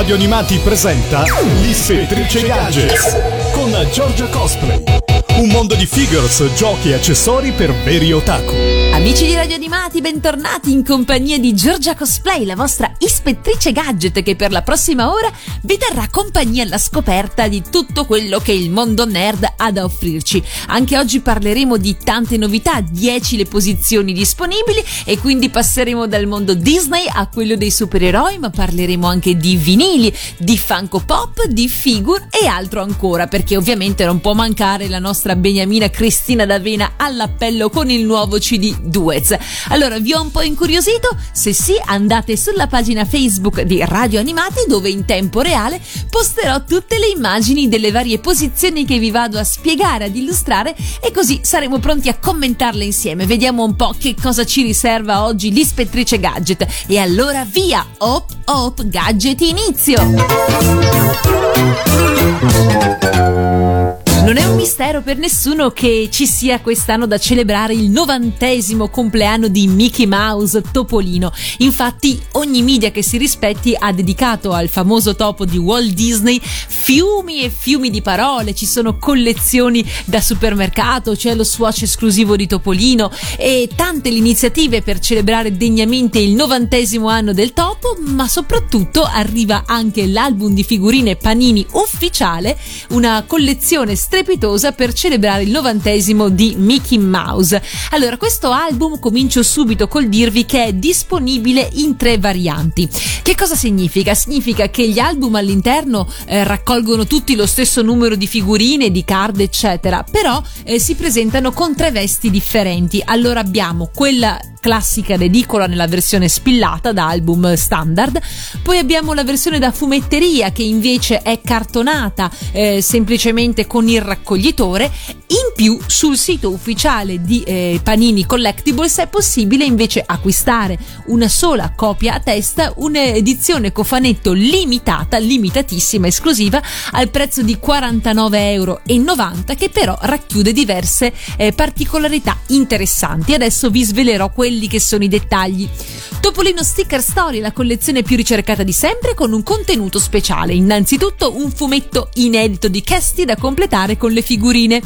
Radio Animati presenta L'Ispettrice Gadgets con Giorgia Cosplay. Un mondo di figures, giochi e accessori per veri otaku. Amici di Radio Animati, bentornati in compagnia di Giorgia Cosplay, la vostra ispettrice gadget che per la prossima ora vi terrà compagnia alla scoperta di tutto quello che il mondo nerd ha da offrirci. Anche oggi parleremo di tante novità, 10 le posizioni disponibili, e quindi passeremo dal mondo Disney a quello dei supereroi, ma parleremo anche di vinili, di Funko Pop, di figure e altro ancora, perché ovviamente non può mancare la nostra beniamina Cristina D'Avena all'appello con il nuovo CD Duets. Allora, vi ho un po' incuriosito? Se sì, andate sulla pagina Facebook di Radio Animati, dove in tempo reale posterò tutte le immagini delle varie posizioni che vi vado a spiegare, ad illustrare, e così saremo pronti a commentarle insieme. Vediamo un po' che cosa ci riserva oggi l'ispettrice gadget. E allora via, hop hop gadget inizio! Non è un mistero per nessuno che ci sia quest'anno da celebrare il 90° compleanno di Mickey Mouse, Topolino. Infatti ogni media che si rispetti ha dedicato al famoso topo di Walt Disney fiumi e fiumi di parole. Ci sono collezioni da supermercato, c'è lo swatch esclusivo di Topolino e tante le iniziative per celebrare degnamente il 90° anno del topo, ma soprattutto arriva anche l'album di figurine Panini ufficiale, una collezione strepitosa per celebrare il 90° di Mickey Mouse. Allora, questo album, comincio subito col dirvi che è disponibile in 3 varianti. Che cosa significa? Significa che gli album all'interno raccolgono tutti lo stesso numero di figurine, di card eccetera, però si presentano con 3 vesti differenti. Allora abbiamo quella classica ridicola nella versione spillata da album standard, poi abbiamo la versione da fumetteria che invece è cartonata semplicemente con il raccoglitore. In più, sul sito ufficiale di Panini Collectibles è possibile invece acquistare una sola copia a testa, un'edizione cofanetto limitatissima, esclusiva, al prezzo di €49,90, che però racchiude diverse particolarità interessanti. Adesso vi svelerò quelli che sono i dettagli. Topolino Sticker Story, la collezione più ricercata di sempre, con un contenuto speciale. Innanzitutto un fumetto inedito di Casti da completare con le figurine.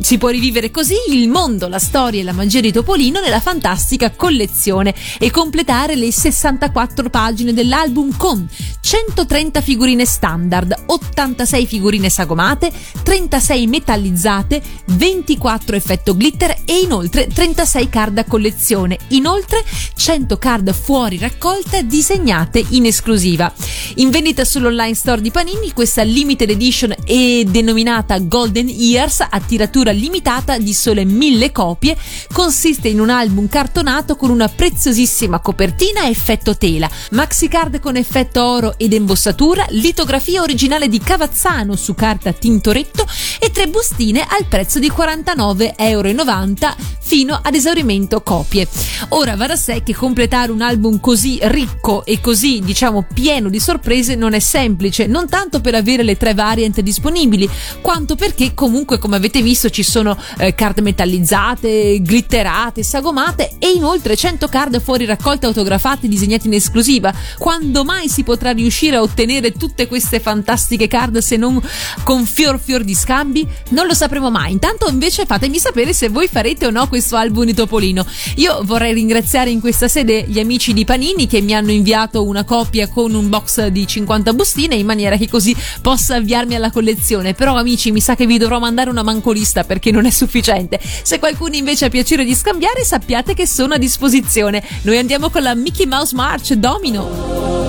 Si può rivivere così il mondo, la storia e la magia di Topolino nella fantastica collezione e completare le 64 pagine dell'album con 130 figurine standard, 86 figurine sagomate, 36 metallizzate, 24 effetto glitter e inoltre 36 card a collezione, inoltre 100 card fuori raccolta disegnate in esclusiva. In vendita sull'online store di Panini, questa limited edition è denominata Golden Years, a tiratura limitata di sole 1000 copie, consiste in un album cartonato con una preziosissima copertina a effetto tela, maxi card con effetto oro ed imbossatura, litografia originale di Cavazzano su carta Tintoretto e 3 bustine al prezzo di €49,90 fino ad esaurimento copie. Ora va da sé che completare un album così ricco e così, diciamo, pieno di sorprese non è semplice, non tanto per avere le 3 variant disponibili, quanto perché comunque, come avete visto, ci sono card metallizzate, glitterate, sagomate e inoltre 100 card fuori raccolte autografate e disegnate in esclusiva. Quando mai si potrà riuscire a ottenere tutte queste fantastiche card se non con fior di scambi? Non lo sapremo mai. Intanto invece fatemi sapere se voi farete o no questo album di Topolino. Io vorrei ringraziare in questa sede gli amici di Panini che mi hanno inviato una copia con un box di 50 bustine in maniera che così possa avviarmi alla collezione. Però amici, mi sa che vi dovrò mandare una mancolista perché non è sufficiente. Se qualcuno invece ha piacere di scambiare, sappiate che sono a disposizione. Noi andiamo con la Mickey Mouse March Domino.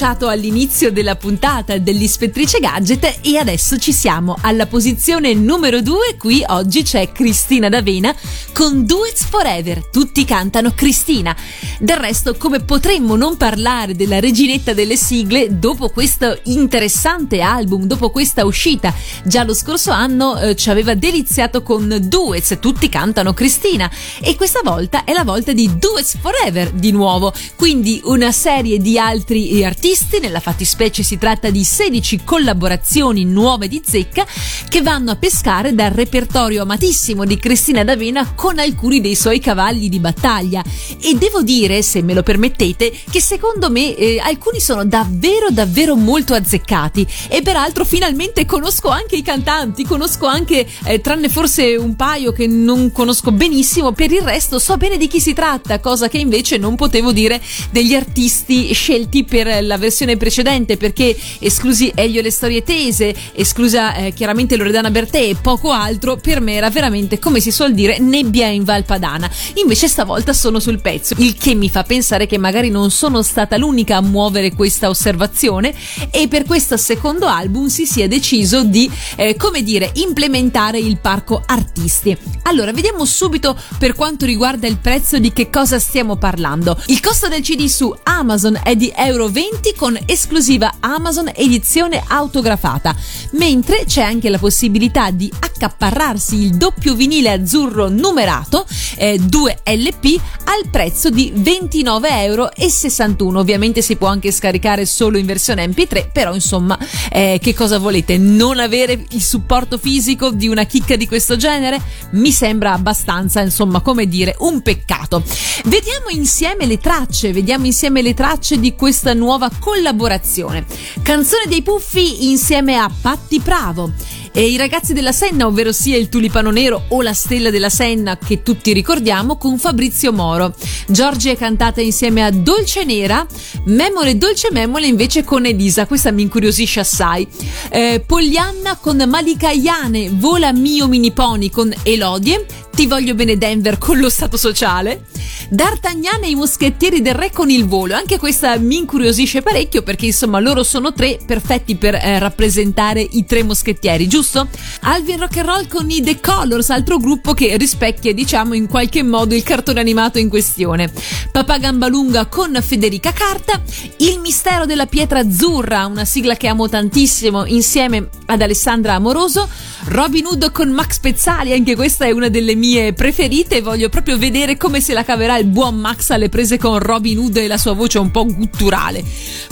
annunciato all'inizio della puntata dell'Ispettrice Gadget, e adesso ci siamo alla posizione numero 2. Qui oggi c'è Cristina D'Avena con Duets Forever, tutti cantano Cristina. Del resto, come potremmo non parlare della reginetta delle sigle dopo questo interessante album, dopo questa uscita? Già lo scorso anno ci aveva deliziato con Duets, tutti cantano Cristina, e questa volta è la volta di Duets Forever di nuovo, quindi una serie di altri artisti, nella fattispecie si tratta di 16 collaborazioni nuove di zecca che vanno a pescare dal repertorio amatissimo di Cristina D'Avena con alcuni dei suoi cavalli di battaglia. E devo dire, se me lo permettete, che secondo me alcuni sono davvero molto azzeccati, e peraltro finalmente conosco anche i cantanti, conosco anche tranne forse un paio che non conosco benissimo, per il resto so bene di chi si tratta, cosa che invece non potevo dire degli artisti scelti per la versione precedente, perché esclusi Elio Le Storie Tese, esclusa chiaramente Loredana Bertè e poco altro, per me era veramente, come si suol dire, nebbia in Val Padana. Invece stavolta sono sul pezzo, il che mi fa pensare che magari non sono stata l'unica a muovere questa osservazione, e per questo secondo album si sia deciso di come dire, implementare il parco artisti. Allora, vediamo subito per quanto riguarda il prezzo di che cosa stiamo parlando. Il costo del CD su Amazon è di €20 con esclusiva Amazon edizione autografata, mentre c'è anche la possibilità di accaparrarsi il doppio vinile azzurro numerato 2 LP al prezzo di €29,61. Ovviamente si può anche scaricare solo in versione MP3, però insomma che cosa volete? Non avere il supporto fisico di una chicca di questo genere? Mi sembra abbastanza, insomma, come dire, un peccato. Vediamo insieme le tracce di questa nuova collaborazione. Canzone dei Puffi insieme a Patti Pravo, e i ragazzi della Senna, ovvero sia il Tulipano Nero o la Stella della Senna che tutti ricordiamo, con Fabrizio Moro. Giorgia è cantata insieme a Dolce Nera, Memole Dolce Memole invece con Elisa, questa mi incuriosisce assai. Poglianna con Malika Iane, Vola mio mini pony con Elodie, Ti voglio bene Denver con Lo Stato Sociale, D'Artagnan e i Moschettieri del Re con Il Volo. Anche questa mi incuriosisce parecchio, perché insomma loro sono tre, perfetti per rappresentare i tre moschettieri, giusto? Alvin Rock'n'Roll con i The Colors, altro gruppo che rispecchia, diciamo, in qualche modo il cartone animato in questione. Papà Gambalunga con Federica Carta, Il mistero della pietra azzurra, una sigla che amo tantissimo, insieme ad Alessandra Amoroso. Robin Hood con Max Pezzali, anche questa è una delle mie preferite, voglio proprio vedere come se la caverà il buon Max alle prese con Robin Hood e la sua voce un po' gutturale.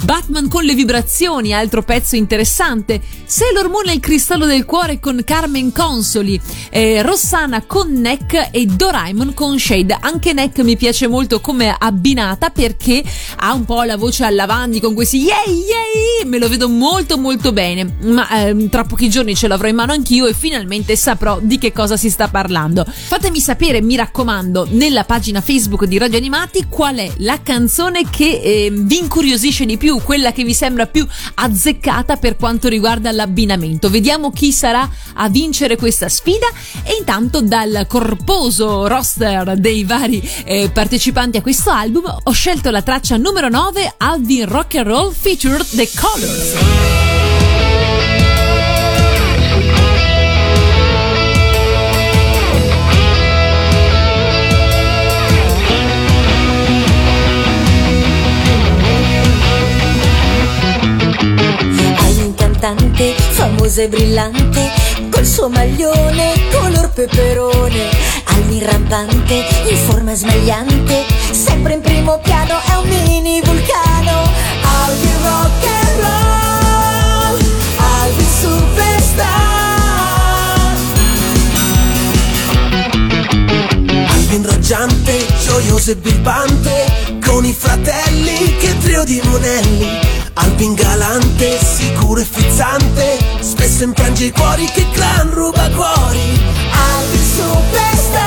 Batman con Le vibrazioni, altro pezzo interessante. Sailor Moon e il cristallo del cuore con Carmen Consoli, Rossana con Neck e Doraemon con Shade. Anche Neck mi piace molto come abbinata, perché ha un po' la voce alla Vanni con questi yay yay, me lo vedo molto bene, ma tra pochi giorni ce l'avrò in mano anch'io e finalmente saprò di che cosa si sta parlando. Fatemi sapere, mi raccomando, nella pagina Facebook di Radio Animati qual è la canzone che vi incuriosisce di più, quella che vi sembra più azzeccata per quanto riguarda l'abbinamento. Vediamo chi sarà a vincere questa sfida, e intanto dal corposo roster dei vari partecipanti a questo album ho scelto la traccia numero 9, Alvin Rock'n'Roll featured The Colors. Famosa e brillante, col suo maglione color peperone, armi rampante, in forma smagliante, sempre in primo piano, è un mini vulcano. Alvin rock and roll, Alvin superstar. Alvin raggiante, gioioso e birbante, con i fratelli che trio di monelli. Alvin galante, sicuro e frizzante, spesso infrange i cuori, che clan ruba cuori. Alvin superstar,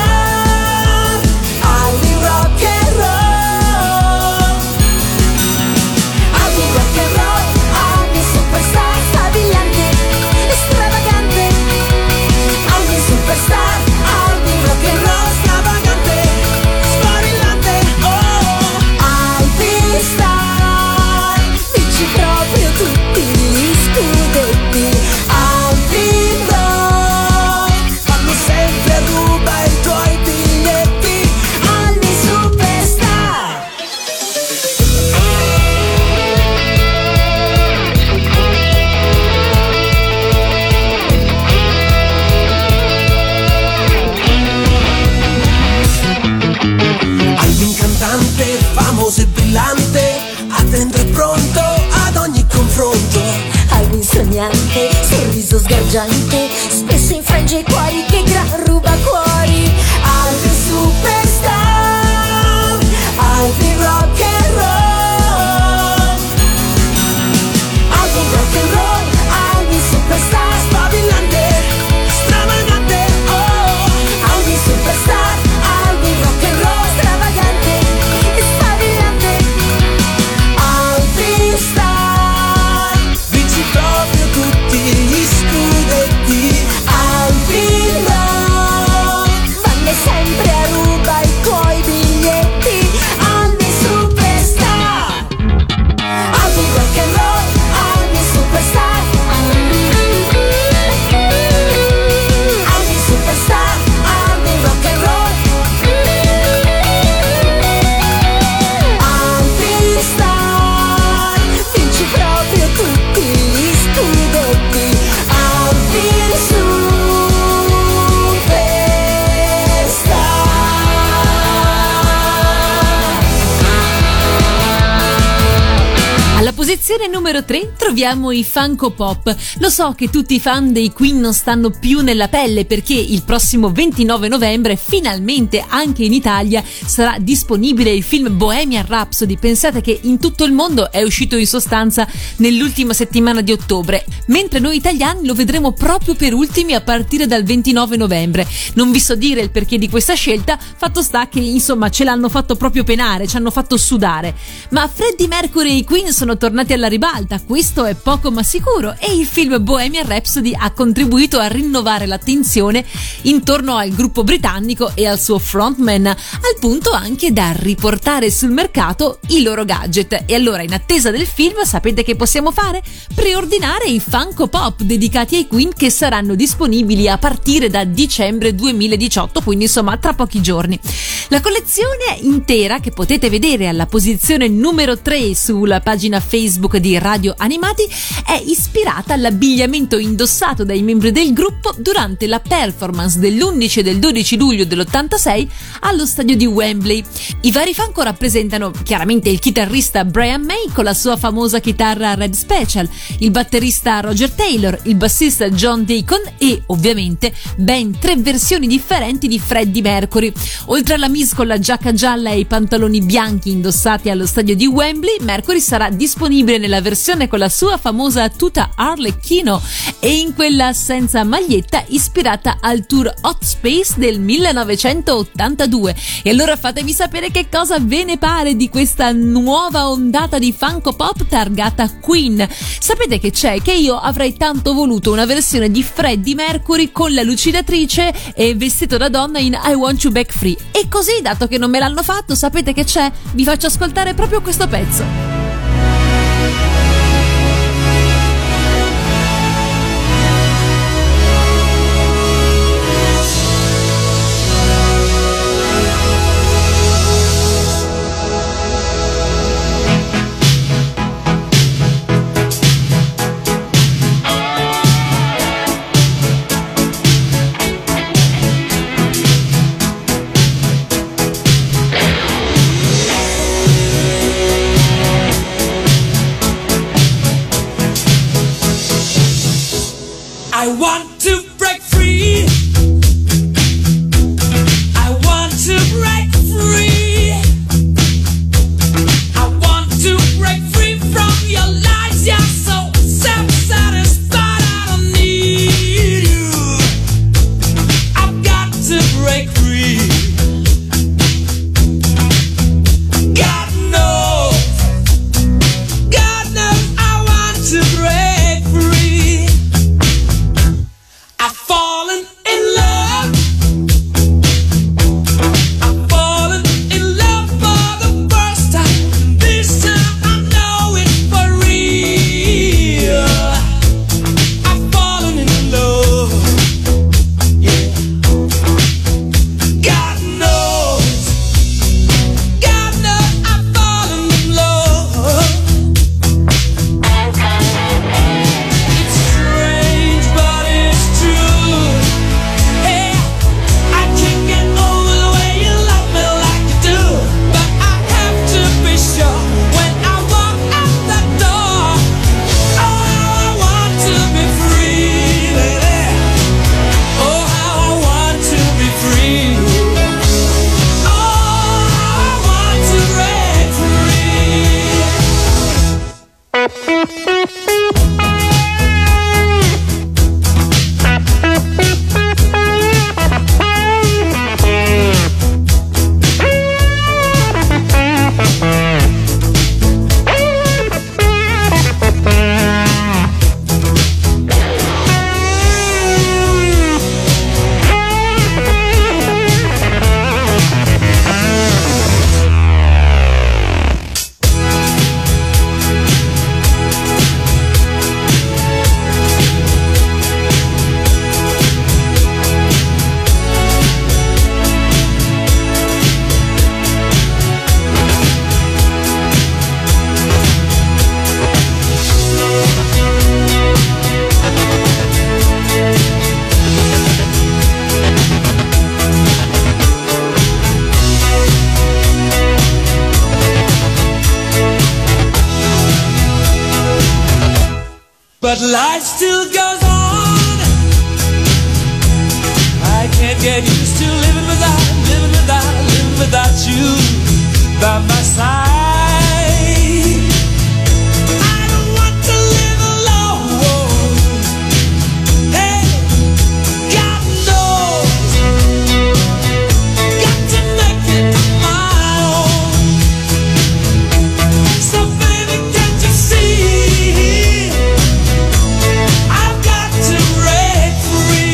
Alvin rock and roll, Alvin rock and roll, Alvin superstar, strabiliante, stravagante. Alvin superstar, Alvin rock and roll, stravagante, sbarillante, oh, Alvin star. gente, spesso infrange i cuori, che gran ruba cuori. Altri superstar, altri rock and roll, altri rock and roll, altri superstar spavillanti, stravaganti, oh, altri superstar, altri rock and roll, stravaganti, spavillanti, altri star, vinci proprio tutti gli scudetti, altri rock, vanno sempre a ruba i tuoi biglietti, altri superstar, altri rock and roll, altri superstar, altri superstar, altri rock and roll, altri star, vinci proprio tutti gli scudetti, altri superstar. Alla posizione numero 3 troviamo i Funko Pop. Lo so che tutti i fan dei Queen non stanno più nella pelle, perché il prossimo 29 novembre finalmente anche in Italia sarà disponibile il film Bohemian Rhapsody. Pensate che in tutto il mondo è uscito in sostanza nell'ultima settimana di ottobre, mentre noi italiani lo vedremo proprio per ultimi a partire dal 29 novembre. Non vi so dire il perché di questa scelta, fatto sta che insomma ce l'hanno fatto proprio penare, ci hanno fatto sudare. Ma Freddie Mercury e i Queen sono tornati alla ribalta, questo è poco ma sicuro, e il film Bohemian Rhapsody ha contribuito a rinnovare l'attenzione intorno al gruppo britannico e al suo frontman, al punto anche da riportare sul mercato i loro gadget. E allora, in attesa del film, sapete che possiamo fare? Preordinare i Funko Pop dedicati ai Queen, che saranno disponibili a partire da dicembre 2018, quindi insomma tra pochi giorni. La collezione intera, che potete vedere alla posizione numero 3 sulla pagina Facebook di Radio Animati, è ispirata all'abbigliamento indossato dai membri del gruppo durante la performance dell'11 e del 12 luglio dell'86 allo stadio di Wembley. I vari Funko rappresentano chiaramente il chitarrista Brian May con la sua famosa chitarra Red Special, il batterista Roger Taylor, il bassista John Deacon e ovviamente ben 3 versioni differenti di Freddie Mercury. Oltre alla Miss con la giacca gialla e i pantaloni bianchi indossati allo stadio di Wembley, Mercury sarà disponibile nella versione con la sua famosa tuta arlecchino e in quella senza maglietta ispirata al tour Hot Space del 1982. E allora fatemi sapere che cosa ve ne pare di questa nuova ondata di Funko Pop targata Queen. Sapete che c'è? Che io avrei tanto voluto una versione di Freddie Mercury con la lucidatrice e vestito da donna in I Want You Back Free. E così, dato che non me l'hanno fatto, sapete che c'è? Vi faccio ascoltare proprio questo pezzo. I but life still goes on. I can't get used to living without you by my side. I don't want to live alone. Hey, God knows, got to make it my own. So baby, can't you see? I've got to break free.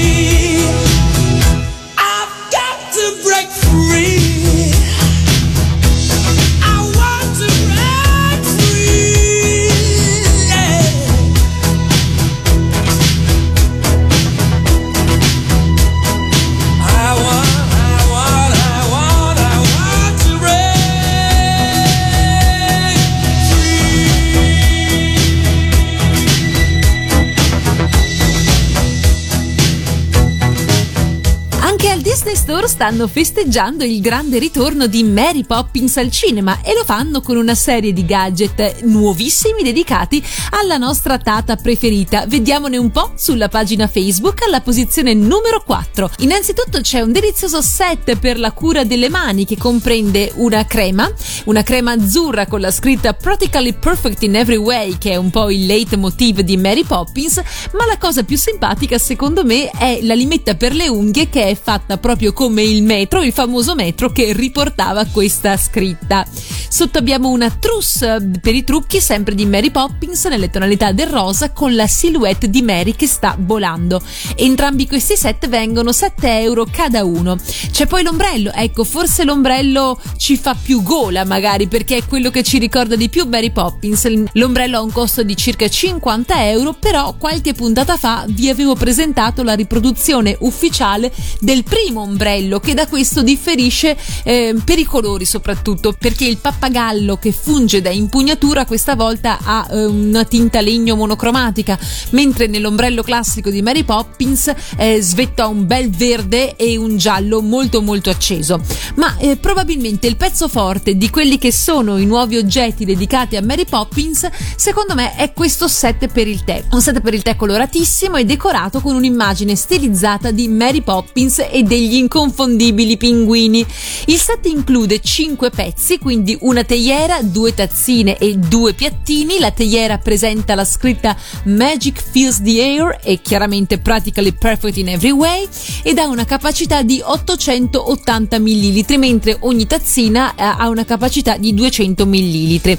I've got to break free. Store stanno festeggiando il grande ritorno di Mary Poppins al cinema e lo fanno con una serie di gadget nuovissimi dedicati alla nostra tata preferita. Vediamone un po' sulla pagina Facebook alla posizione numero 4. Innanzitutto c'è un delizioso set per la cura delle mani che comprende una crema azzurra con la scritta Practically Perfect in Every Way, che è un po' il leitmotiv di Mary Poppins, ma la cosa più simpatica secondo me è la limetta per le unghie che è fatta proprio come il metro, il famoso metro che riportava questa scritta. Sotto abbiamo una trousse per i trucchi sempre di Mary Poppins nelle tonalità del rosa con la silhouette di Mary che sta volando. Entrambi questi set vengono €7 cada uno. C'è poi l'ombrello, ecco, forse l'ombrello ci fa più gola magari perché è quello che ci ricorda di più Mary Poppins. L'ombrello ha un costo di circa €50, però qualche puntata fa vi avevo presentato la riproduzione ufficiale del primo ombrello che da questo differisce per i colori, soprattutto perché il pappagallo che funge da impugnatura questa volta ha una tinta legno monocromatica, mentre nell'ombrello classico di Mary Poppins svetta un bel verde e un giallo molto molto acceso. Ma probabilmente il pezzo forte di quelli che sono i nuovi oggetti dedicati a Mary Poppins secondo me è questo set per il tè, un set per il tè coloratissimo e decorato con un'immagine stilizzata di Mary Poppins e degli inconfondibili pinguini. Il set include 5 pezzi, quindi una teiera, 2 tazzine e 2 piattini. La teiera presenta la scritta Magic Fills the Air e chiaramente Practically Perfect in Every Way ed ha una capacità di 880 ml, mentre ogni tazzina ha una capacità di 200 ml.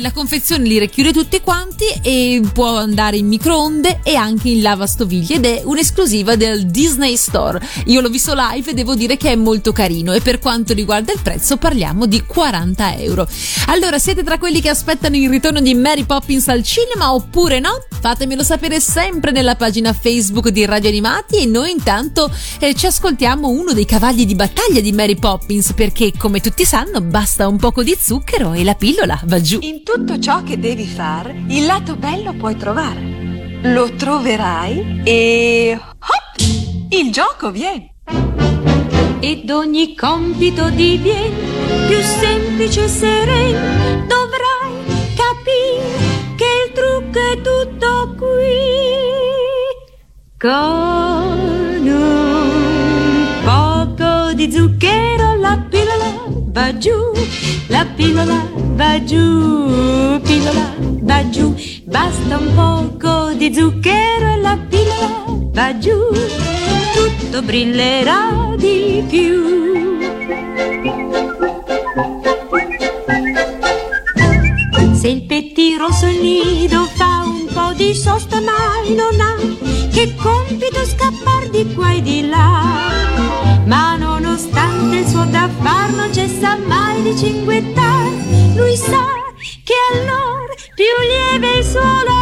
La confezione li racchiude tutti quanti e può andare in microonde e anche in lavastoviglie ed è un'esclusiva del Disney Store. Io l'ho visto live e devo dire che è molto carino e per quanto riguarda il prezzo parliamo di €40. Allora, siete tra quelli che aspettano il ritorno di Mary Poppins al cinema oppure no? Fatemelo sapere sempre nella pagina Facebook di Radio Animati e noi intanto ci ascoltiamo uno dei cavalli di battaglia di Mary Poppins perché, come tutti sanno, basta un poco di zucchero e la pillola va giù. In tutto ciò che devi fare, il lato bello puoi trovare. Lo troverai e hop! Il gioco viene! Ed ogni compito divien più semplice e sereno. Dovrai capire che il trucco è tutto qui. Con un poco di zucchero la pillola va giù, la pillola va giù, pillola va giù. Basta un poco di zucchero e la pillola va giù. Tutto brillerà di più. Se il pettiro sul nido fa un po' di sosta mai non ha che compito scappar di qua e di là. Ma nonostante il suo da far non cessa mai di cinguettar, lui sa che allora più lieve il suo lavoro.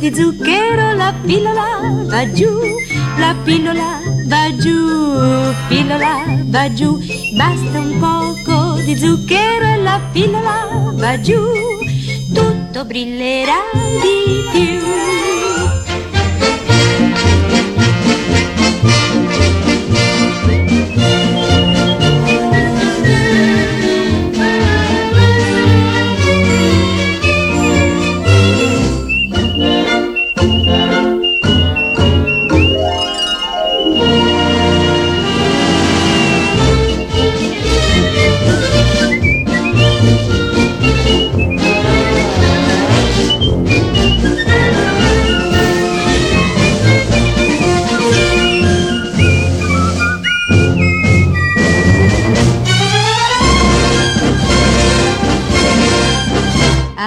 Di zucchero la pillola va giù, la pillola va giù, pillola va giù. Basta un poco di zucchero e la pillola va giù, tutto brillerà di più.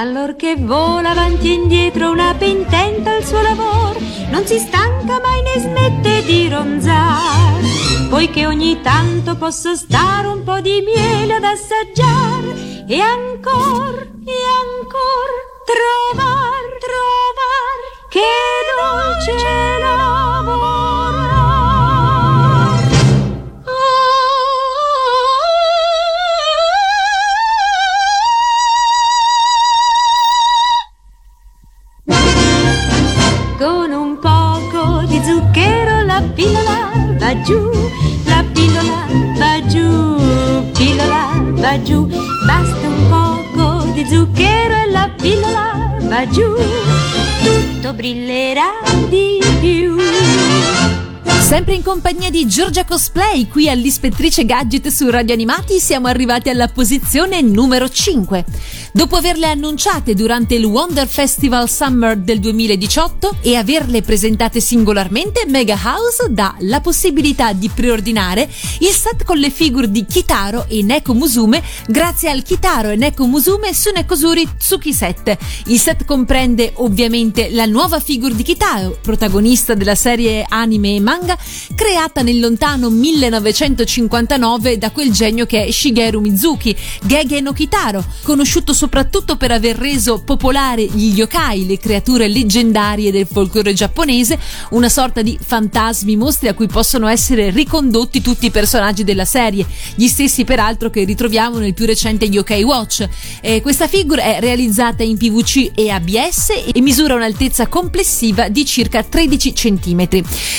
allorché vola avanti e indietro una pententa al suo lavoro, non si stanca mai né smette di ronzar, poiché ogni tanto posso stare un po' di miele ad assaggiare e ancor trovar, trovar che dolce lavoro. Con un poco di zucchero la pillola va giù, la pillola va giù, pillola va giù, basta un poco di zucchero e la pillola va giù, tutto brillerà di più. Sempre in compagnia di Giorgia Cosplay, qui all'Ispettrice Gadget su Radio Animati, siamo arrivati alla posizione numero 5. Dopo averle annunciate durante il Wonder Festival Summer del 2018 e averle presentate singolarmente, Mega House dà la possibilità di preordinare il set con le figure di Kitaro e Neko Musume grazie al Kitaro e Neko Musume Tsunekosuri Tsuki Set. Il set comprende ovviamente la nuova figure di Kitaro, protagonista della serie anime e manga creata nel lontano 1959 da quel genio che è Shigeru Mizuki, Gegege no Kitaro, conosciuto soprattutto per aver reso popolari gli yokai, le creature leggendarie del folklore giapponese, una sorta di fantasmi mostri a cui possono essere ricondotti tutti i personaggi della serie, gli stessi peraltro che ritroviamo nel più recente Yokai Watch. Questa figura è realizzata in PVC e ABS e misura un'altezza complessiva di circa 13 cm.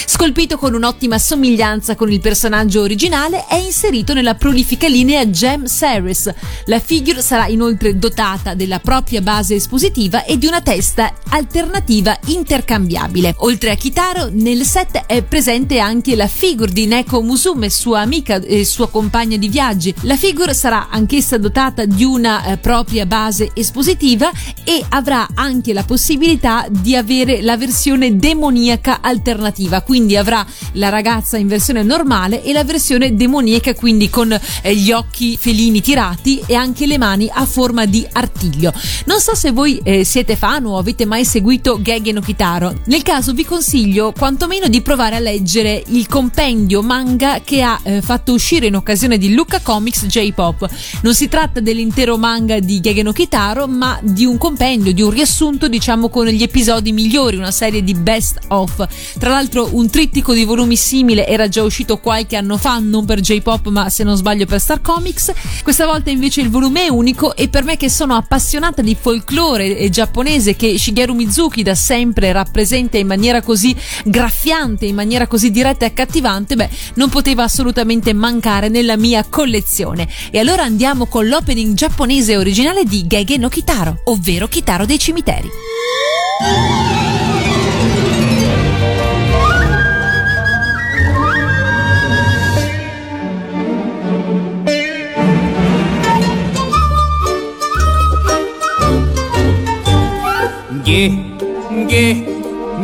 Scolpito con un'ottima somiglianza con il personaggio originale, è inserito nella prolifica linea Gem Series. La figure sarà inoltre dotata della propria base espositiva e di una testa alternativa intercambiabile. Oltre a Kitaro, nel set è presente anche la figure di Neko Musume, sua amica e sua compagna di viaggi. La figure sarà anch'essa dotata di una propria base espositiva e avrà anche la possibilità di avere la versione demoniaca alternativa, quindi avrà la ragazza in versione normale e la versione demoniaca, quindi con gli occhi felini tirati e anche le mani a forma di artiglio. Non so se voi siete fan o avete mai seguito Gegege no Kitaro, nel caso vi consiglio quantomeno di provare a leggere il compendio manga che ha fatto uscire in occasione di Lucca Comics J-Pop. Non si tratta dell'intero manga di Gegege no Kitaro, ma di un compendio, di un riassunto, diciamo, con gli episodi migliori, una serie di best of. Tra l'altro un trittico di volumi simile era già uscito qualche anno fa, non per J-Pop ma se non sbaglio per Star Comics. Questa volta invece il volume è unico e per me, che sono appassionata di folklore giapponese che Shigeru Mizuki da sempre rappresenta in maniera così graffiante, in maniera così diretta e accattivante, beh, non poteva assolutamente mancare nella mia collezione. E allora andiamo con l'opening giapponese originale di Gegege no Kitaro, ovvero Kitaro dei cimiteri.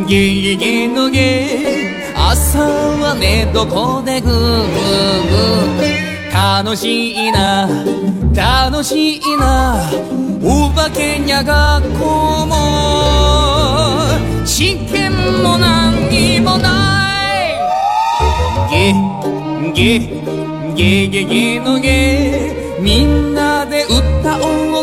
Gegege no ge, 朝はねどこでグーグーグー、楽しいな楽しいな、お化けにゃ学校も試験も何にもない。gegege no ge、みんなで歌お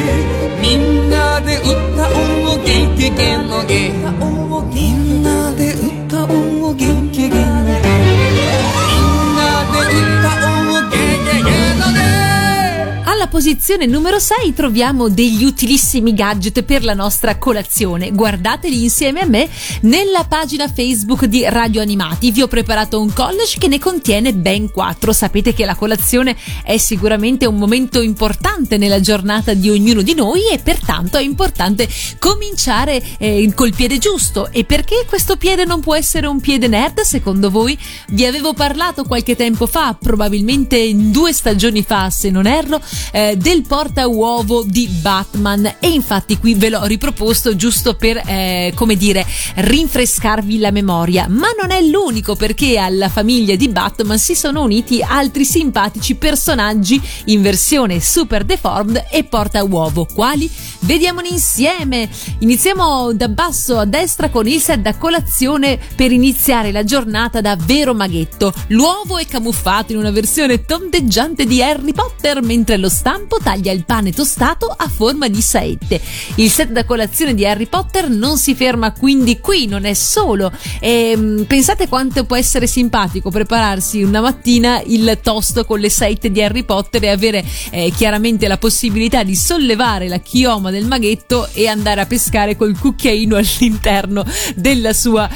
みんなで歌おうgegege no ge、みんなで歌おうgegege no ge、みんなで歌おうgegege no ge。posizione numero 6 troviamo degli utilissimi gadget per la nostra colazione. Guardateli insieme a me nella pagina Facebook di Radio Animati. Vi ho preparato un collage che ne contiene ben 4. Sapete che la colazione è sicuramente un momento importante nella giornata di ognuno di noi e pertanto è importante cominciare col piede giusto. E perché questo piede non può essere un piede nerd, secondo voi? Vi avevo parlato qualche tempo fa, probabilmente 2 stagioni fa se non erro, del porta uovo di Batman, e infatti qui ve l'ho riproposto giusto per come dire, rinfrescarvi la memoria. Ma non è l'unico, perché alla famiglia di Batman si sono uniti altri simpatici personaggi in versione super deformed e porta uovo. Quali? Vediamoli insieme. Iniziamo da basso a destra con il set da colazione per iniziare la giornata da vero maghetto. L'uovo è camuffato in una versione tondeggiante di Harry Potter, mentre lo stampo taglia il pane tostato a forma di saette. Il set da colazione di Harry Potter non si ferma quindi qui, non è solo. Pensate quanto può essere simpatico prepararsi una mattina il toast con le saette di Harry Potter e avere chiaramente la possibilità di sollevare la chioma del maghetto e andare a pescare col cucchiaino all'interno della sua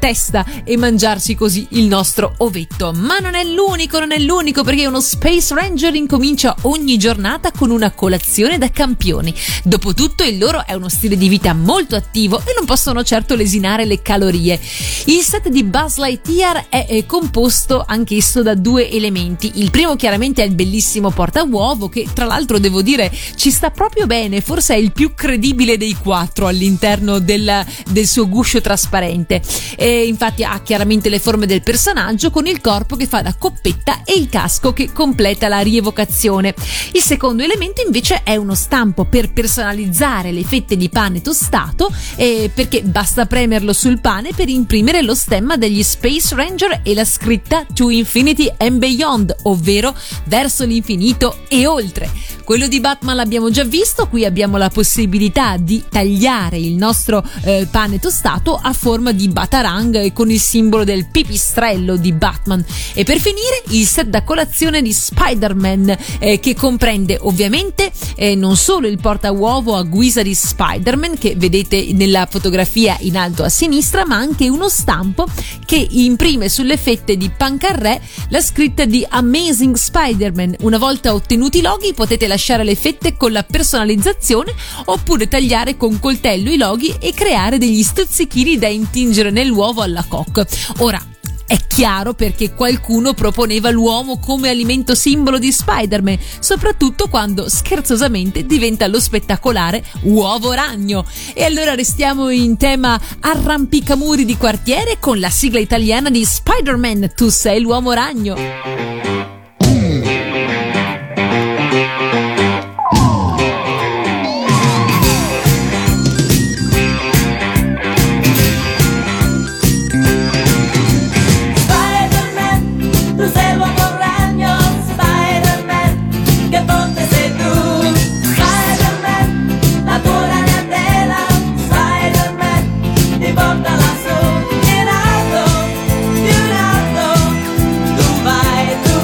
testa e mangiarsi così il nostro ovetto. Ma non è l'unico, perché uno Space Ranger incomincia ogni giornata con una colazione da campioni. Dopotutto il loro è uno stile di vita molto attivo e non possono certo lesinare le calorie. Il set di Buzz Lightyear è composto anch'esso da 2 elementi. Il primo chiaramente è il bellissimo portauovo, che tra l'altro devo dire ci sta proprio bene, forse è il più credibile dei 4 all'interno del suo guscio trasparente, e infatti ha chiaramente le forme del personaggio con il corpo che fa da coppetta e il casco che completa la rievocazione. Il secondo elemento invece è uno stampo per personalizzare le fette di pane tostato, perché basta premerlo sul pane per imprimere lo stemma degli Space Ranger e la scritta To Infinity and Beyond, ovvero verso l'infinito e oltre. Quello di Batman l'abbiamo già visto, qui abbiamo la possibilità di tagliare il nostro pane tostato a forma di batarang e con il simbolo del pipistrello di Batman. E per finire il set da colazione di Spider-Man, che comprende ovviamente non solo il portauovo a guisa di Spider-Man che vedete nella fotografia in alto a sinistra, ma anche uno stampo che imprime sulle fette di pancarré la scritta di Amazing Spider-Man. Una volta ottenuti i loghi potete lasciare le fette con la personalizzazione oppure tagliare con coltello i loghi e creare degli stuzzichini da intingere nell'uovo alla Coke. Ora, è chiaro perché qualcuno proponeva l'uomo come alimento simbolo di Spider-Man, soprattutto quando scherzosamente diventa lo spettacolare uovo ragno. E allora restiamo in tema arrampicamuri di quartiere con la sigla italiana di Spider-Man, Tu sei l'uomo ragno. Portala su in alto, più in alto, tu vai, tu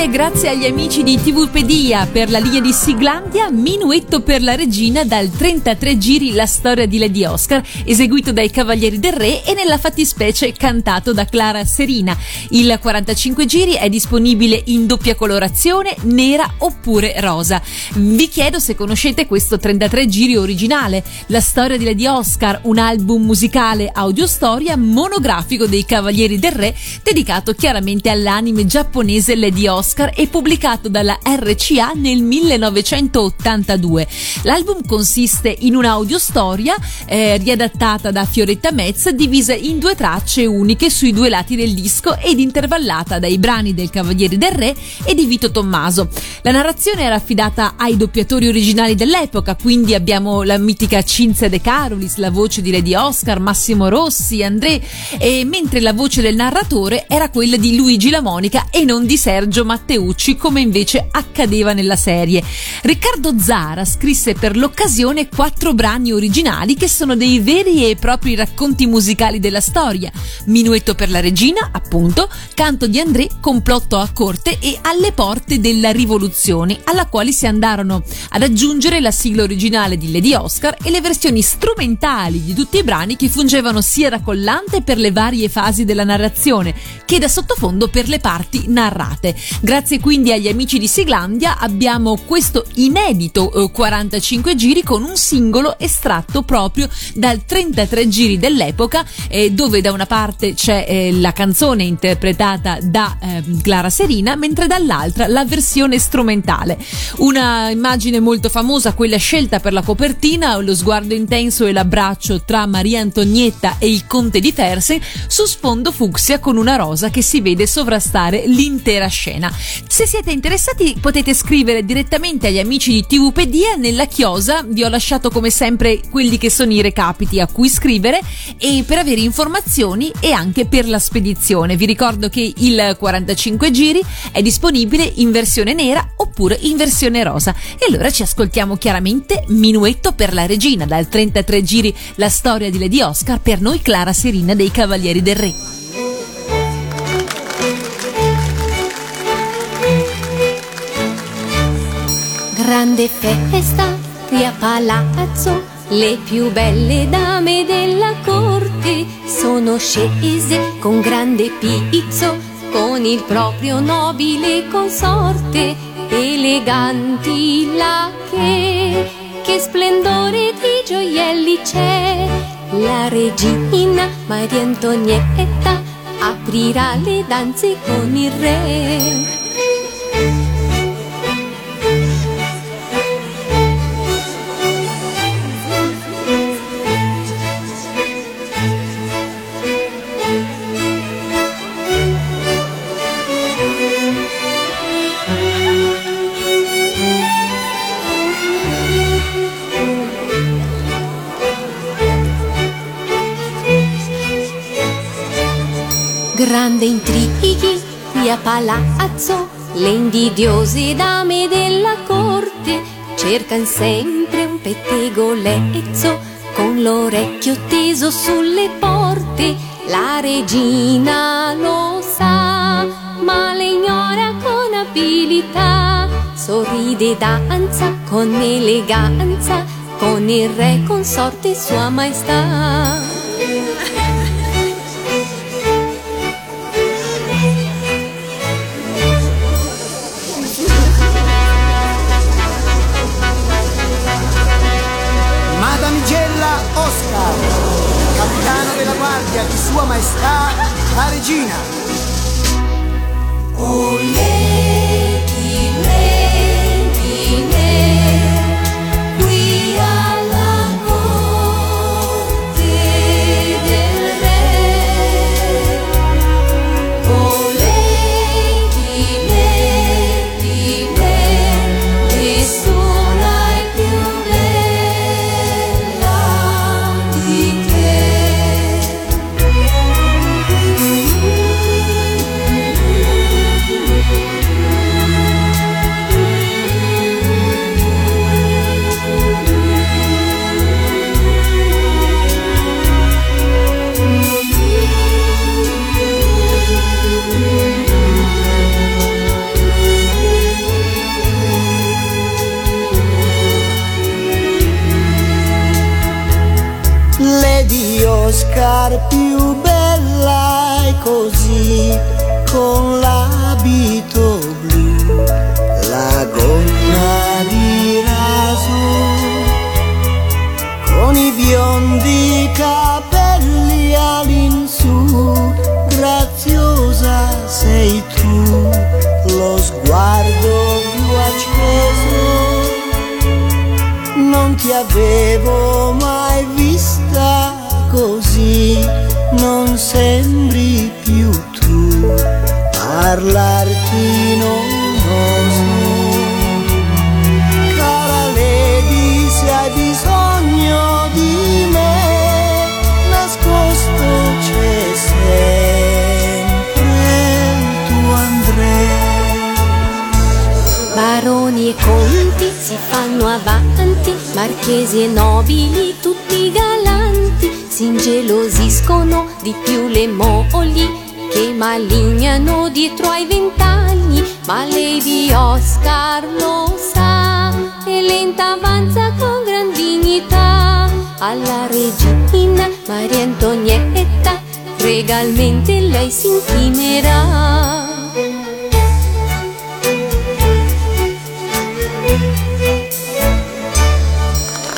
mille grazie agli amici di TVpedia per la linea di Siglandia, Minuetto per la regina dal 33 giri la storia di Lady Oscar, eseguito dai Cavalieri del Re e nella fattispecie cantato da Clara Serina. Il 45 giri è disponibile in doppia colorazione, nera oppure rosa. Vi chiedo se conoscete questo 33 giri originale, la storia di Lady Oscar, un album musicale audiostoria monografico dei Cavalieri del Re, dedicato chiaramente all'anime giapponese Lady Oscar e pubblicato dalla RCA nel 1982. L'album consiste in un'audiostoria riadattata da Fioretta Metz, divisa in due tracce uniche sui due lati del disco ed intervallata dai brani del Cavaliere del Re e di Vito Tommaso. La narrazione era affidata ai doppiatori originali dell'epoca, quindi abbiamo la mitica Cinzia De Carolis, la voce di Lady Oscar, Massimo Rossi, André, e mentre la voce del narratore era quella di Luigi La Monica e non di Sergio Matteucci, come invece accadeva nella serie. Riccardo Zara scrisse per l'occasione 4 brani originali che sono dei veri e propri racconti musicali della storia: Minuetto per la regina, appunto, Canto di André, Complotto a corte e Alle porte della rivoluzione, alla quale si andarono ad aggiungere la sigla originale di Lady Oscar e le versioni strumentali di tutti i brani che fungevano sia da collante per le varie fasi della narrazione che da sottofondo per le parti narrate. Grazie quindi agli amici di Siglandia abbiamo questo inedito 45 giri con un singolo estratto proprio dal 33 giri dell'epoca, dove da una parte c'è la canzone interpretata da Clara Serina, mentre dall'altra la versione strumentale. Una immagine molto famosa, quella scelta per la copertina, lo sguardo intenso e l'abbraccio tra Maria Antonietta e il conte di Fersen su sfondo fucsia con una rosa che si vede sovrastare l'intera scena. Se siete interessati potete scrivere direttamente agli amici di TVpedia. Nella chiosa vi ho lasciato come sempre quelli che sono i recapiti a cui scrivere e per avere informazioni e anche per la spedizione. Vi ricordo che il 45 giri è disponibile in versione nera oppure in versione rosa. E allora ci ascoltiamo chiaramente Minuetto per la regina dal 33 giri la storia di Lady Oscar, per noi Clara Serina dei Cavalieri del Re. Grande festa qui a palazzo, le più belle dame della corte sono scese con grande pizzo, con il proprio nobile consorte. Eleganti lacche, che splendore di gioielli c'è, la regina Maria Antonietta aprirà le danze con il re. Grande intrighi qui a palazzo, le invidiose dame della corte cercan sempre un pettegolezzo con l'orecchio teso sulle porte. La regina lo sa, ma le ignora con abilità, sorride e danza con eleganza con il re consorte sua maestà. Oscar, capitano della guardia di sua maestà, la regina. Oh, Lady, Lady, Lady, qui alla corte del re. Oh, Lady, Lady, Lady, nessuna è più Lady Oscar più bella è così, con l'abito blu, la gonna di raso, con i biondi capelli all'insù, graziosa sei tu, lo sguardo più acceso, non ti avevo mai vista così, non sembri più tu, parlarti non oso, cara Lady, se hai bisogno di me, nascosto c'è sei. Baroni e conti si fanno avanti, marchesi e nobili tutti galanti, si ingelosiscono di più le mogli, che malignano dietro ai ventagli, ma Lady Oscar lo sa, e lenta avanza con gran dignità, alla regina Maria Antonietta, regalmente lei si inchinerà.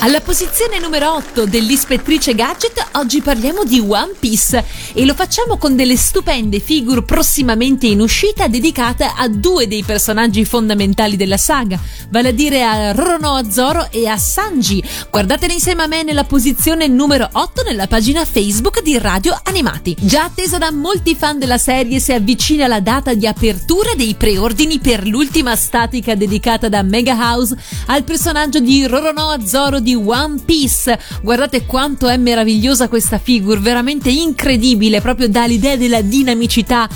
Alla posizione numero 8 dell'Ispettrice Gadget oggi parliamo di One Piece e lo facciamo con delle stupende figure prossimamente in uscita dedicate a due dei personaggi fondamentali della saga, vale a dire a Roronoa Zoro e a Sanji. Guardatele insieme a me nella posizione numero 8 nella pagina Facebook di Radio Animati. Già attesa da molti fan della serie, si avvicina la data di apertura dei preordini per l'ultima statica dedicata da Mega House al personaggio di Roronoa Zoro di One Piece. Guardate quanto è meravigliosa questa figure, veramente incredibile, proprio dall'idea della dinamicità,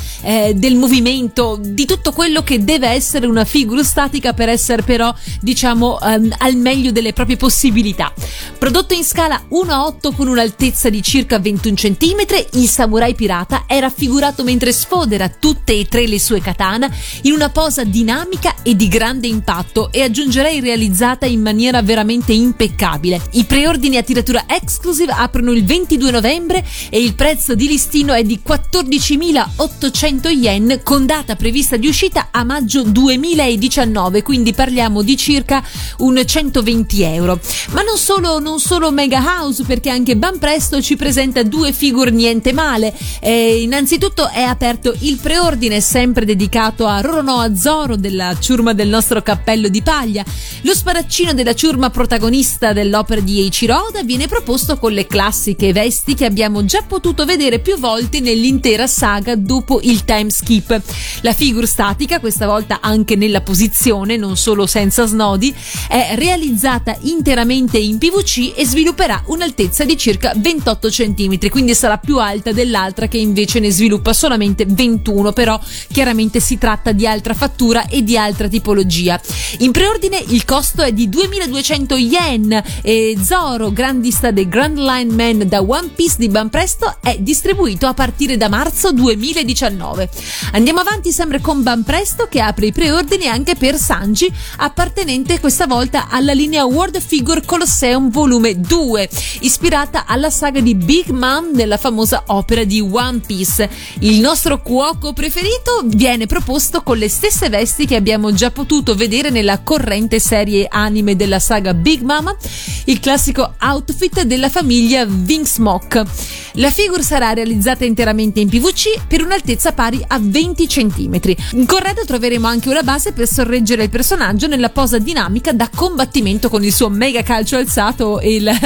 del movimento, di tutto quello che deve essere una figure statica per essere però diciamo al meglio delle proprie possibilità. Prodotto in scala 1/8 con un'altezza di circa 21 cm, il samurai pirata è raffigurato mentre sfodera tutte e tre le sue katana in una posa dinamica e di grande impatto, e aggiungerei realizzata in maniera veramente impeccabile. I preordini a tiratura exclusive aprono il 22 novembre e il prezzo di listino è di 14.800 yen con data prevista di uscita a maggio 2019, quindi parliamo di circa un 120 euro. Ma non solo Mega House, perché anche ben presto ci presenta due figure niente male. Innanzitutto è aperto il preordine sempre dedicato a Roronoa Zoro della ciurma del nostro cappello di paglia. Lo spadaccino della ciurma protagonista dell'opera di Eiichiro Oda viene proposto con le classiche vesti che abbiamo già potuto vedere più volte nell'intera saga dopo il time skip. La figure statica, questa volta anche nella posizione, non solo senza snodi, è realizzata interamente in PVC e svilupperà un'altezza di circa 28 cm, quindi sarà più alta dell'altra che invece ne sviluppa solamente 21, però chiaramente si tratta di altra fattura e di altra tipologia. In preordine il costo è di 2200 yen e Zoro, grandista dei Grand Line Man da One Piece di ben presto, è distribuito a partire da marzo 2019. Andiamo avanti sempre con ben presto, che apre i preordini anche per Sanji, appartenente questa volta alla linea World Figure Colosseum volume 2, ispirata alla saga di Big Mom nella famosa opera di One Piece. Il nostro cuoco preferito viene proposto con le stesse vesti che abbiamo già potuto vedere nella corrente serie anime della saga Big Mom, il classico outfit della famiglia Vingsmoke. La figure sarà realizzata interamente in PVC per un'altezza pari a 20 cm. In corredo troveremo anche una base per sorreggere il personaggio nella posa dinamica da combattimento con il suo mega calcio alzato e la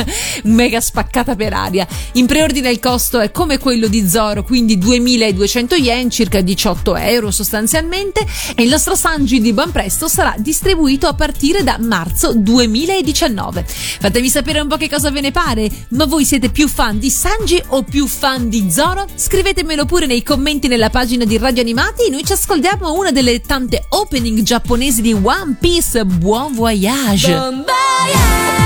mega spaccata per aria. In preordine il costo è come quello di Zoro, quindi 2200 yen, circa 18 euro sostanzialmente, e il nostro Sanji di buon presto sarà distribuito a partire da marzo 2019. Fatemi sapere un po' che cosa ve ne pare, ma voi siete più fan di Sanji o più fan di Zoro? Scrivetemelo pure nei commenti nella pagina di Radio Animati. Noi ci ascoltiamo una delle tante opening giapponesi di One Piece. Buon voyage! Buon voyage!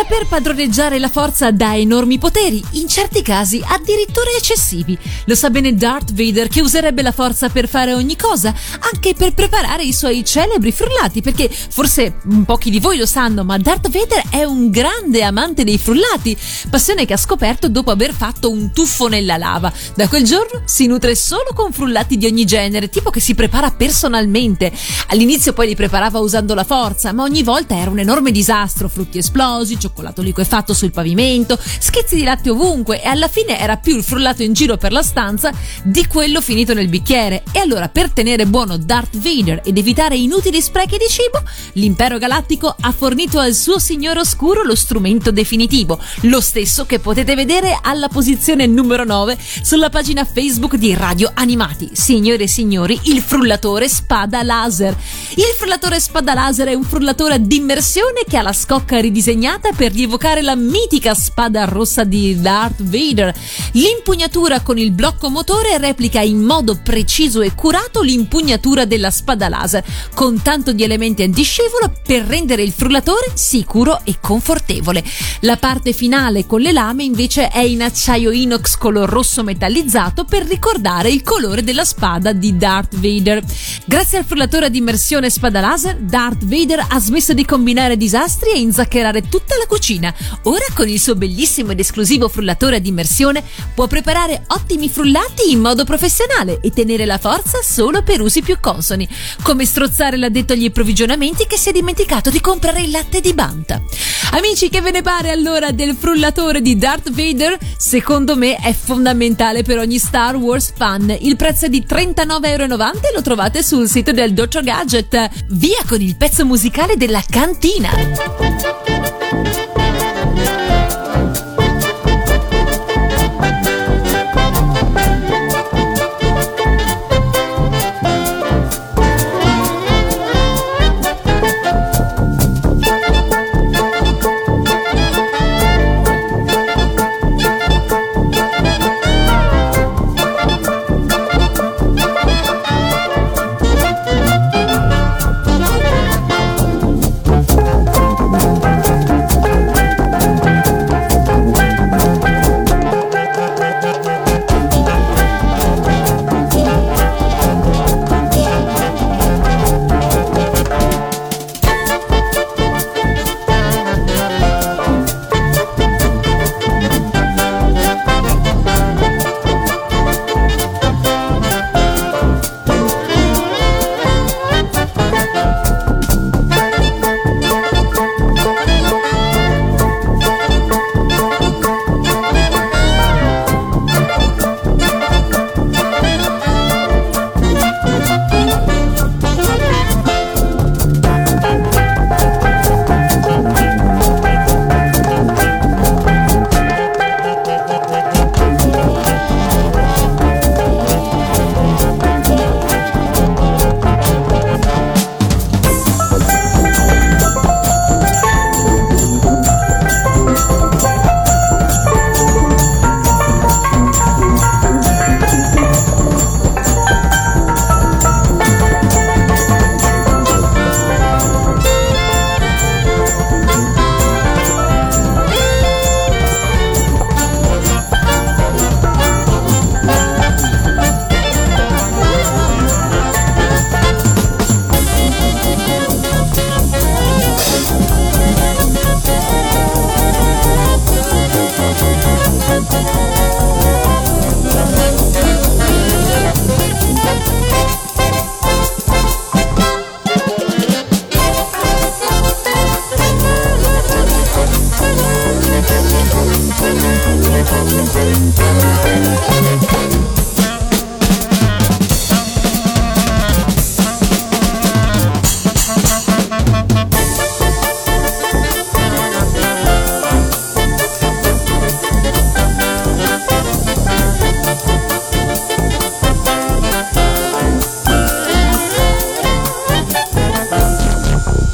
Per padroneggiare la forza dà enormi poteri, in certi casi addirittura eccessivi. Lo sa bene Darth Vader, che userebbe la forza per fare ogni cosa, anche per preparare i suoi celebri frullati, perché forse pochi di voi lo sanno, ma Darth Vader è un grande amante dei frullati, passione che ha scoperto dopo aver fatto un tuffo nella lava. Da quel giorno si nutre solo con frullati di ogni genere, tipo che si prepara personalmente. All'inizio poi li preparava usando la forza, ma ogni volta era un enorme disastro: frutti esplosi, cioccolato liquefatto sul pavimento, schizzi di latte ovunque, e alla fine era più il frullato in giro per la stanza di quello finito nel bicchiere. E allora, per tenere buono Darth Vader ed evitare inutili sprechi di cibo, l'impero galattico ha fornito al suo signore oscuro lo strumento definitivo, lo stesso che potete vedere alla posizione numero 9 sulla pagina Facebook di Radio Animati. Signore e signori, il frullatore spada laser. Il frullatore spada laser è un frullatore ad immersione che ha la scocca ridisegnata per di evocare la mitica spada rossa di Darth Vader. L'impugnatura con il blocco motore replica in modo preciso e curato l'impugnatura della spada laser, con tanto di elementi antiscivolo per rendere il frullatore sicuro e confortevole. La parte finale con le lame invece è in acciaio inox color rosso metallizzato per ricordare il colore della spada di Darth Vader. Grazie al frullatore ad immersione spada laser, Darth Vader ha smesso di combinare disastri e inzaccherare tutta la cucina. Ora, con il suo bellissimo ed esclusivo frullatore ad immersione, può preparare ottimi frullati in modo professionale e tenere la forza solo per usi più consoni, come strozzare l'addetto agli approvvigionamenti che si è dimenticato di comprare il latte di Banta. Amici, che ve ne pare allora del frullatore di Darth Vader? Secondo me è fondamentale per ogni Star Wars fan. Il prezzo è di €39,90 e lo trovate sul sito del Dr. Gadget. Via con il pezzo musicale della cantina!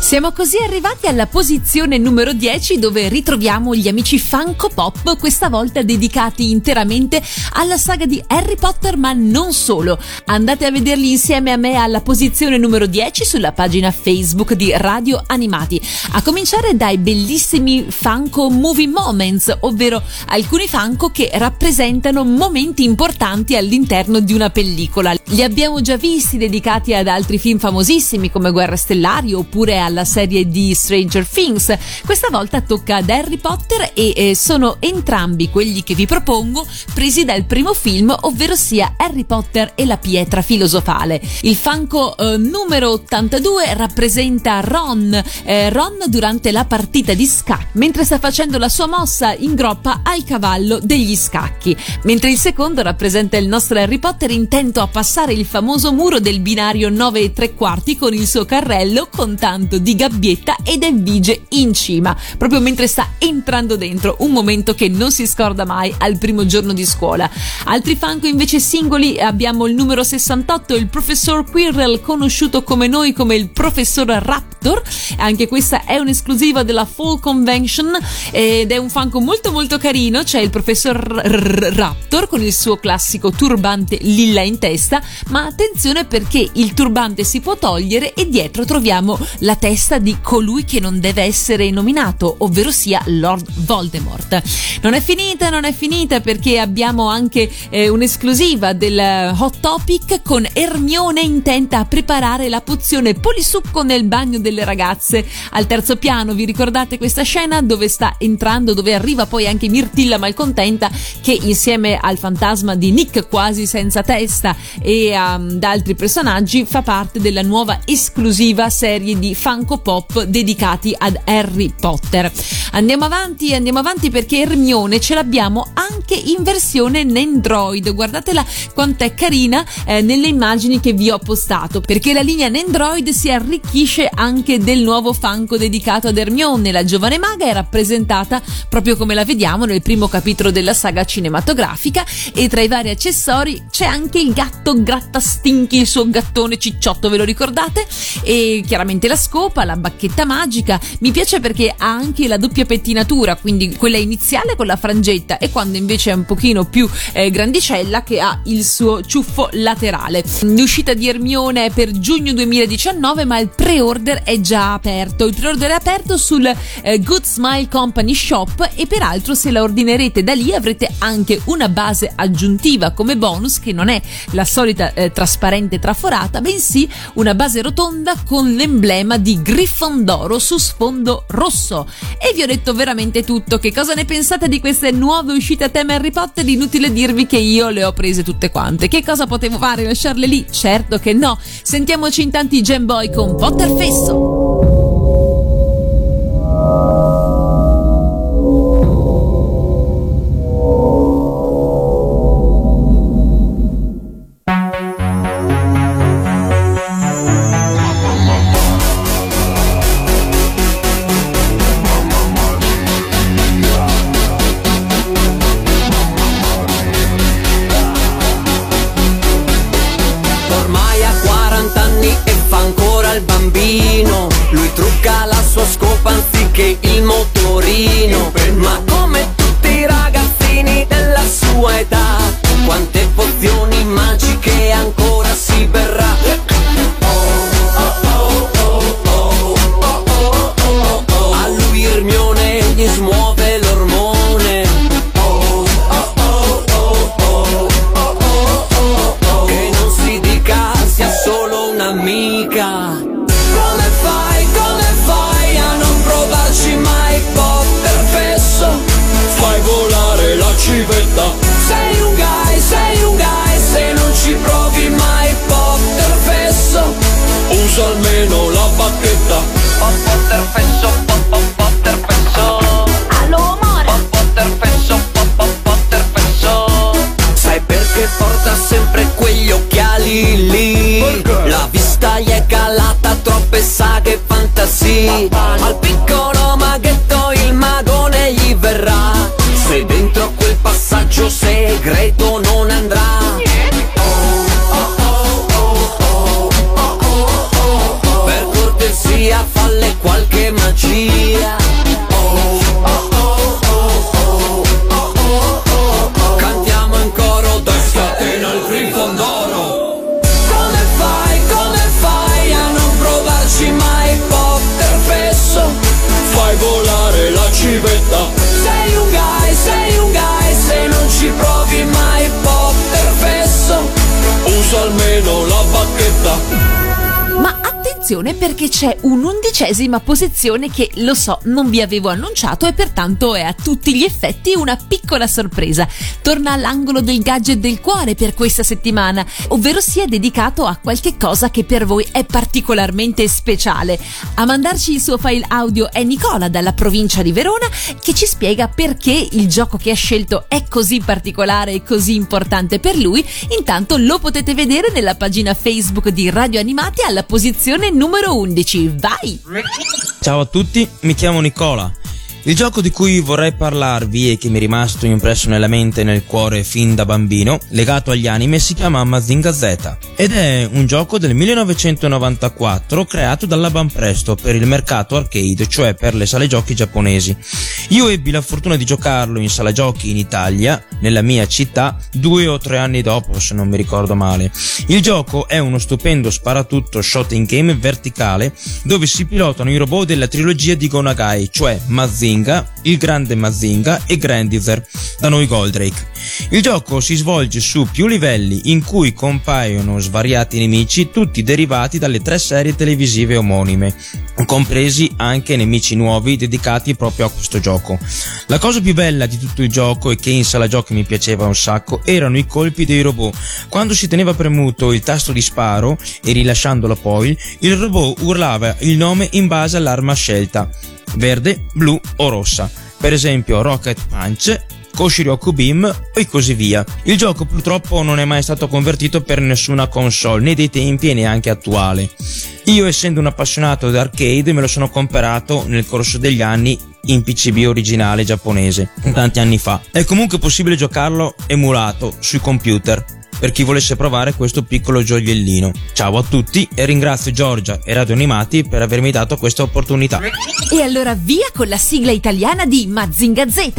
Siamo così arrivati alla posizione numero 10, dove ritroviamo gli amici Funko Pop, questa volta dedicati interamente alla saga di Harry Potter, ma non solo. Andate a vederli insieme a me alla posizione numero 10 sulla pagina Facebook di Radio Animati, a cominciare dai bellissimi Funko Movie Moments, ovvero alcuni Funko che rappresentano momenti importanti all'interno di una pellicola. Li abbiamo già visti dedicati ad altri film famosissimi come Guerre Stellari oppure alla serie di Stranger Things. Questa volta tocca ad Harry Potter e sono entrambi quelli che vi propongo presi dal primo film, ovvero sia Harry Potter e la pietra filosofale. Il Funko numero 82 rappresenta Ron durante la partita di scacchi. Mentre sta facendo la sua mossa ingroppa al cavallo degli scacchi, mentre il secondo rappresenta il nostro Harry Potter intento a passare il famoso muro del binario 9 3/4 con il suo carrello con tanto di gabbietta ed Edvige in cima, proprio mentre sta entrando dentro, un momento che non si scorda mai al primo giorno di scuola. Altri Funko invece singoli abbiamo il numero 68, il professor Quirrell, conosciuto come noi come il professor Raptor. Anche questa è un'esclusiva della Fall Convention ed è un Funko molto molto carino. C'è il professor Raptor con il suo classico turbante lilla in testa, ma attenzione perché il turbante si può togliere e dietro troviamo la testa di colui che non deve essere nominato, ovvero sia Lord Voldemort. Non è finita perché abbiamo anche un'esclusiva del Hot Topic con Hermione intenta a preparare la pozione polisucco nel bagno delle ragazze al terzo piano. Vi ricordate questa scena dove sta entrando, dove arriva poi anche Mirtilla malcontenta che insieme al fantasma di Nick quasi senza testa e ad altri personaggi fa parte della nuova esclusiva serie di Funko Pop dedicati ad Harry Potter. Andiamo avanti perché Hermione ce l'abbiamo anche in versione Nendroid. Guardatela quant'è carina nelle immagini che vi ho postato, perché la linea Nendroid si arricchisce anche del nuovo Funko dedicato ad Hermione. La giovane maga è rappresentata proprio come la vediamo nel primo capitolo della saga cinematografica e tra i vari accessori c'è anche il gatto Grattastinchi, il suo gattone cicciotto, ve lo ricordate? E chiaramente la scopa, la bacchetta magica. Mi piace perché ha anche la doppia pettinatura, quindi quella iniziale con la frangetta e quando invece è un pochino più grandicella che ha il suo ciuffo laterale. L'uscita di Hermione è per giugno 2019, ma il pre-order è già aperto. Il pre-order è aperto sul Good Smile Company Shop e peraltro se la ordinerete da lì avrete anche una base aggiuntiva come bonus, che non è la solita trasparente traforata, bensì una base rotonda con l'emblema di Grifondoro su sfondo rosso. E vi ho detto veramente tutto. Che cosa ne pensate di queste nuove uscite a tema Harry Potter? Inutile dirvi che io le ho prese tutte quante. Che cosa potevo fare, lasciarle lì? Certo che no. Sentiamoci intanto i Gem Boy con Potter Fesso. Al piccolo maghetto il magone gli verrà, se dentro a quel passaggio segreto non andrà. Per cortesia falle posizione perché c'è un'11ª posizione che, lo so, non vi avevo annunciato e pertanto è a tutti gli effetti una piccola sorpresa. Torna all'angolo del gadget del cuore per questa settimana, ovvero sia dedicato a qualche cosa che per voi è particolarmente speciale. A mandarci il suo file audio è Nicola dalla provincia di Verona, che ci spiega perché il gioco che ha scelto è così particolare e così importante per lui. Intanto lo potete vedere nella pagina Facebook di Radio Animati alla posizione numero 11. Vai! Ciao a tutti, mi chiamo Nicola. Il gioco di cui vorrei parlarvi e che mi è rimasto impresso nella mente e nel cuore fin da bambino, legato agli anime, si chiama Mazinga Z ed è un gioco del 1994 creato dall'Abanpresto per il mercato arcade, cioè per le sale giochi giapponesi. Io ebbi la fortuna di giocarlo in sala giochi in Italia, nella mia città, 2 o 3 anni dopo se non mi ricordo male. Il gioco è uno stupendo sparatutto shot in game verticale dove si pilotano i robot della trilogia di Go Nagai, cioè Mazinga, il grande Mazinga e Grandizer, da noi Goldrake. Il gioco si svolge su più livelli in cui compaiono svariati nemici, tutti derivati dalle 3 serie televisive omonime, compresi anche nemici nuovi dedicati proprio a questo gioco. La cosa più bella di tutto il gioco e che in sala giochi mi piaceva un sacco erano i colpi dei robot. Quando si teneva premuto il tasto di sparo e rilasciandolo poi, il robot urlava il nome in base all'arma scelta, verde, blu o rossa, per esempio Rocket Punch, Koshiryoku Beam e così via. Il gioco purtroppo non è mai stato convertito per nessuna console, né dei tempi e neanche attuale. Io, essendo un appassionato d'arcade, me lo sono comperato nel corso degli anni in PCB originale giapponese, tanti anni fa. È comunque possibile giocarlo emulato sui computer, per chi volesse provare questo piccolo gioiellino. Ciao a tutti e ringrazio Giorgia e Radio Animati per avermi dato questa opportunità. E allora via con la sigla italiana di Mazinga Z!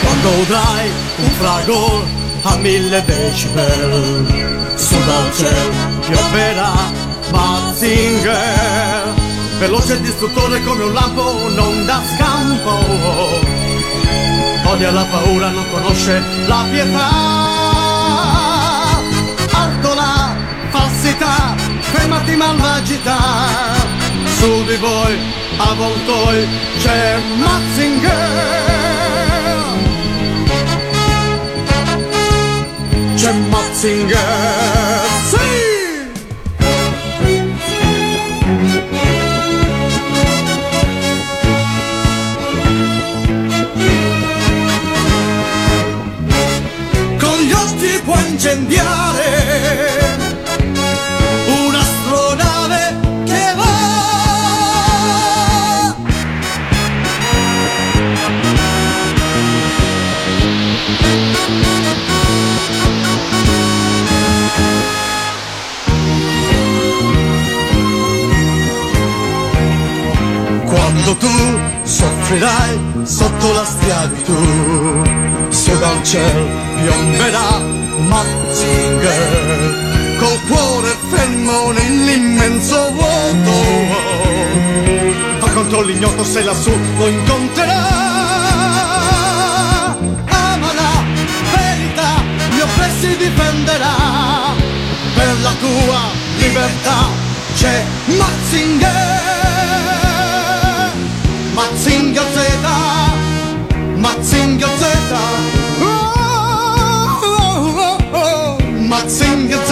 Quando udrai un fragor a 1000 decibel su dal cielo pioverà Mazinger, veloce e distruttore come un lampo, non dà scampo, odia la paura, non conosce la pietà. Alto la falsità, fermati malvagità, su di voi a voltoi c'è Mazinger, c'è Mazinger, sì! Con gli occhi può incendiare un'astronave che va. Quando tu soffrirai sotto la schiavitù, su dal cielo piomberà Mazinger, col cuore fermo nell'immenso vuoto, va contro l'ignoto, se lassù lo incontrerà. Ama la verità, gli oppressi difenderà, per la tua libertà c'è Mazinger. Mazinga Z, Mazinga Z, oh, oh, oh, oh. Mazinga Z.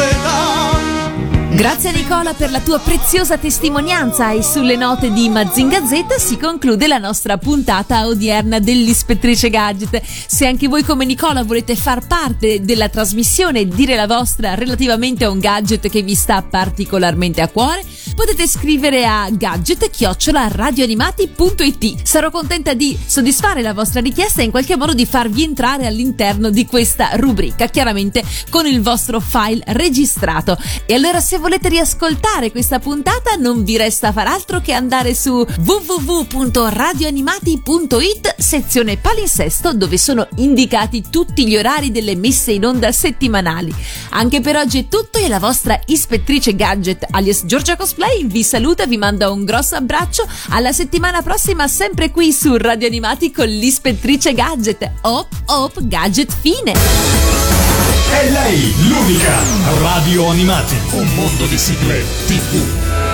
Grazie Nicola per la tua preziosa testimonianza, e sulle note di Mazinga Z si conclude la nostra puntata odierna dell'Ispettrice Gadget. Se anche voi come Nicola volete far parte della trasmissione, dire la vostra relativamente a un gadget che vi sta particolarmente a cuore, potete scrivere a gadget@radioanimati.it. Sarò contenta di soddisfare la vostra richiesta e in qualche modo di farvi entrare all'interno di questa rubrica, chiaramente con il vostro file registrato. E allora, se volete riascoltare questa puntata, non vi resta far altro che andare su www.radioanimati.it, sezione palinsesto, dove sono indicati tutti gli orari delle messe in onda settimanali. Anche per oggi è tutto, e la vostra ispettrice gadget alias Giorgia Cosplay Cosplay vi saluta, vi manda un grosso abbraccio. Alla settimana prossima, sempre qui su Radio Animati con l'Ispettrice Gadget. Op, op, gadget fine. È lei l'unica Radio Animati, un mondo di sigle TV.